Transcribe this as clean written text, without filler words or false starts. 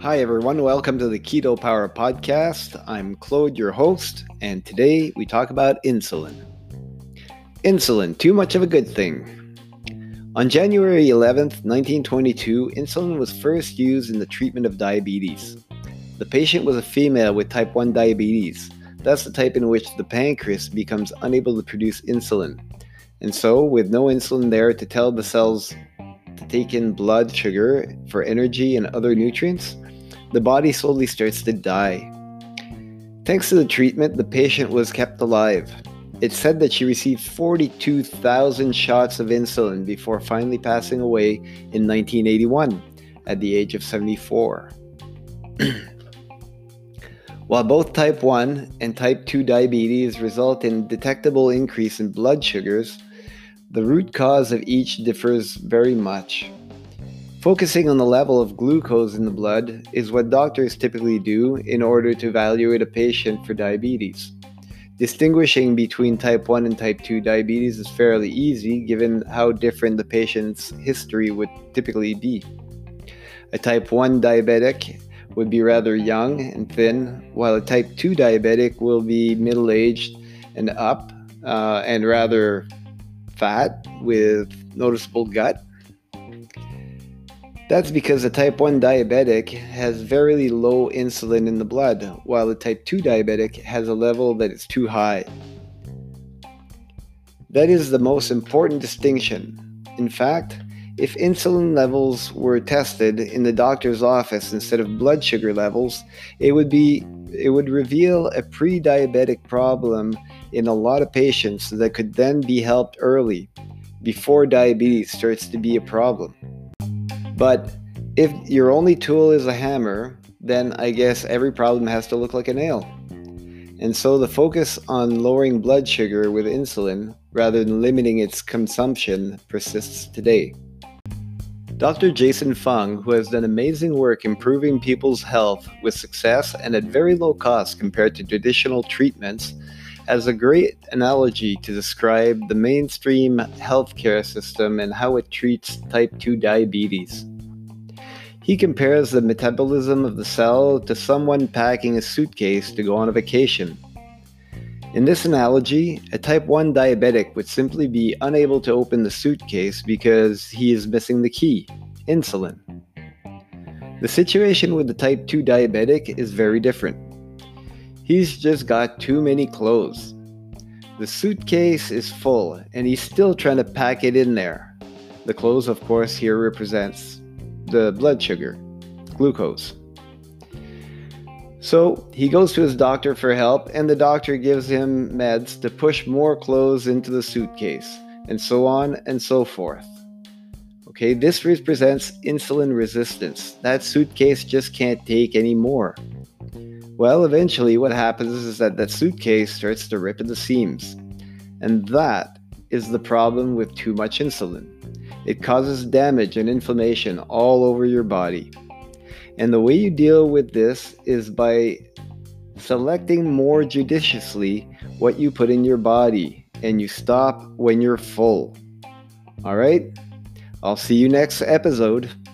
Hi everyone, welcome to the Keto Power Podcast. I'm Claude, your host, and today we talk about insulin. Insulin, too much of a good thing. On January 11th, 1922, insulin was first used in the treatment of diabetes. The patient was a female with type 1 diabetes. That's the type in which the pancreas becomes unable to produce insulin. And so, with no insulin there to tell the cells to take in blood sugar for energy and other nutrients, the body slowly starts to die. Thanks to the treatment, the patient was kept alive. It's said that she received 42,000 shots of insulin before finally passing away in 1981 at the age of 74. While both type 1 and type 2 diabetes result in detectable increase in blood sugars, the root cause of each differs very much. Focusing on the level of glucose in the blood is what doctors typically do in order to evaluate a patient for diabetes. Distinguishing between type 1 and type 2 diabetes is fairly easy given how different the patient's history would typically be. A type 1 diabetic would be rather young and thin, while a type 2 diabetic will be middle-aged and up and rather fat with noticeable gut. That's because a type 1 diabetic has very low insulin in the blood, while a type 2 diabetic has a level that is too high. That is the most important distinction. In fact, if insulin levels were tested in the doctor's office instead of blood sugar levels, it would reveal a pre-diabetic problem in a lot of patients that could then be helped early, before diabetes starts to be a problem. But if your only tool is a hammer, then I guess every problem has to look like a nail. And so the focus on lowering blood sugar with insulin rather than limiting its consumption persists today. Dr. Jason Fung, who has done amazing work improving people's health with success and at very low cost compared to traditional treatments, has a great analogy to describe the mainstream healthcare system and how it treats type 2 diabetes. He compares the metabolism of the cell to someone packing a suitcase to go on a vacation. In this analogy, a type 1 diabetic would simply be unable to open the suitcase because he is missing the key, insulin. The situation with the type 2 diabetic is very different. He's just got too many clothes. The suitcase is full and he's still trying to pack it in there. The clothes, of course, here represents the blood sugar, glucose. So he goes to his doctor for help, and the doctor gives him meds to push more clothes into the suitcase, and so on and so forth. Okay, this represents insulin resistance. That suitcase just can't take any more. Well, eventually what happens is that that suitcase starts to rip at the seams. And that is the problem with too much insulin. It causes damage and inflammation all over your body. And the way you deal with this is by selecting more judiciously what you put in your body, and you stop when you're full. All right, I'll see you next episode.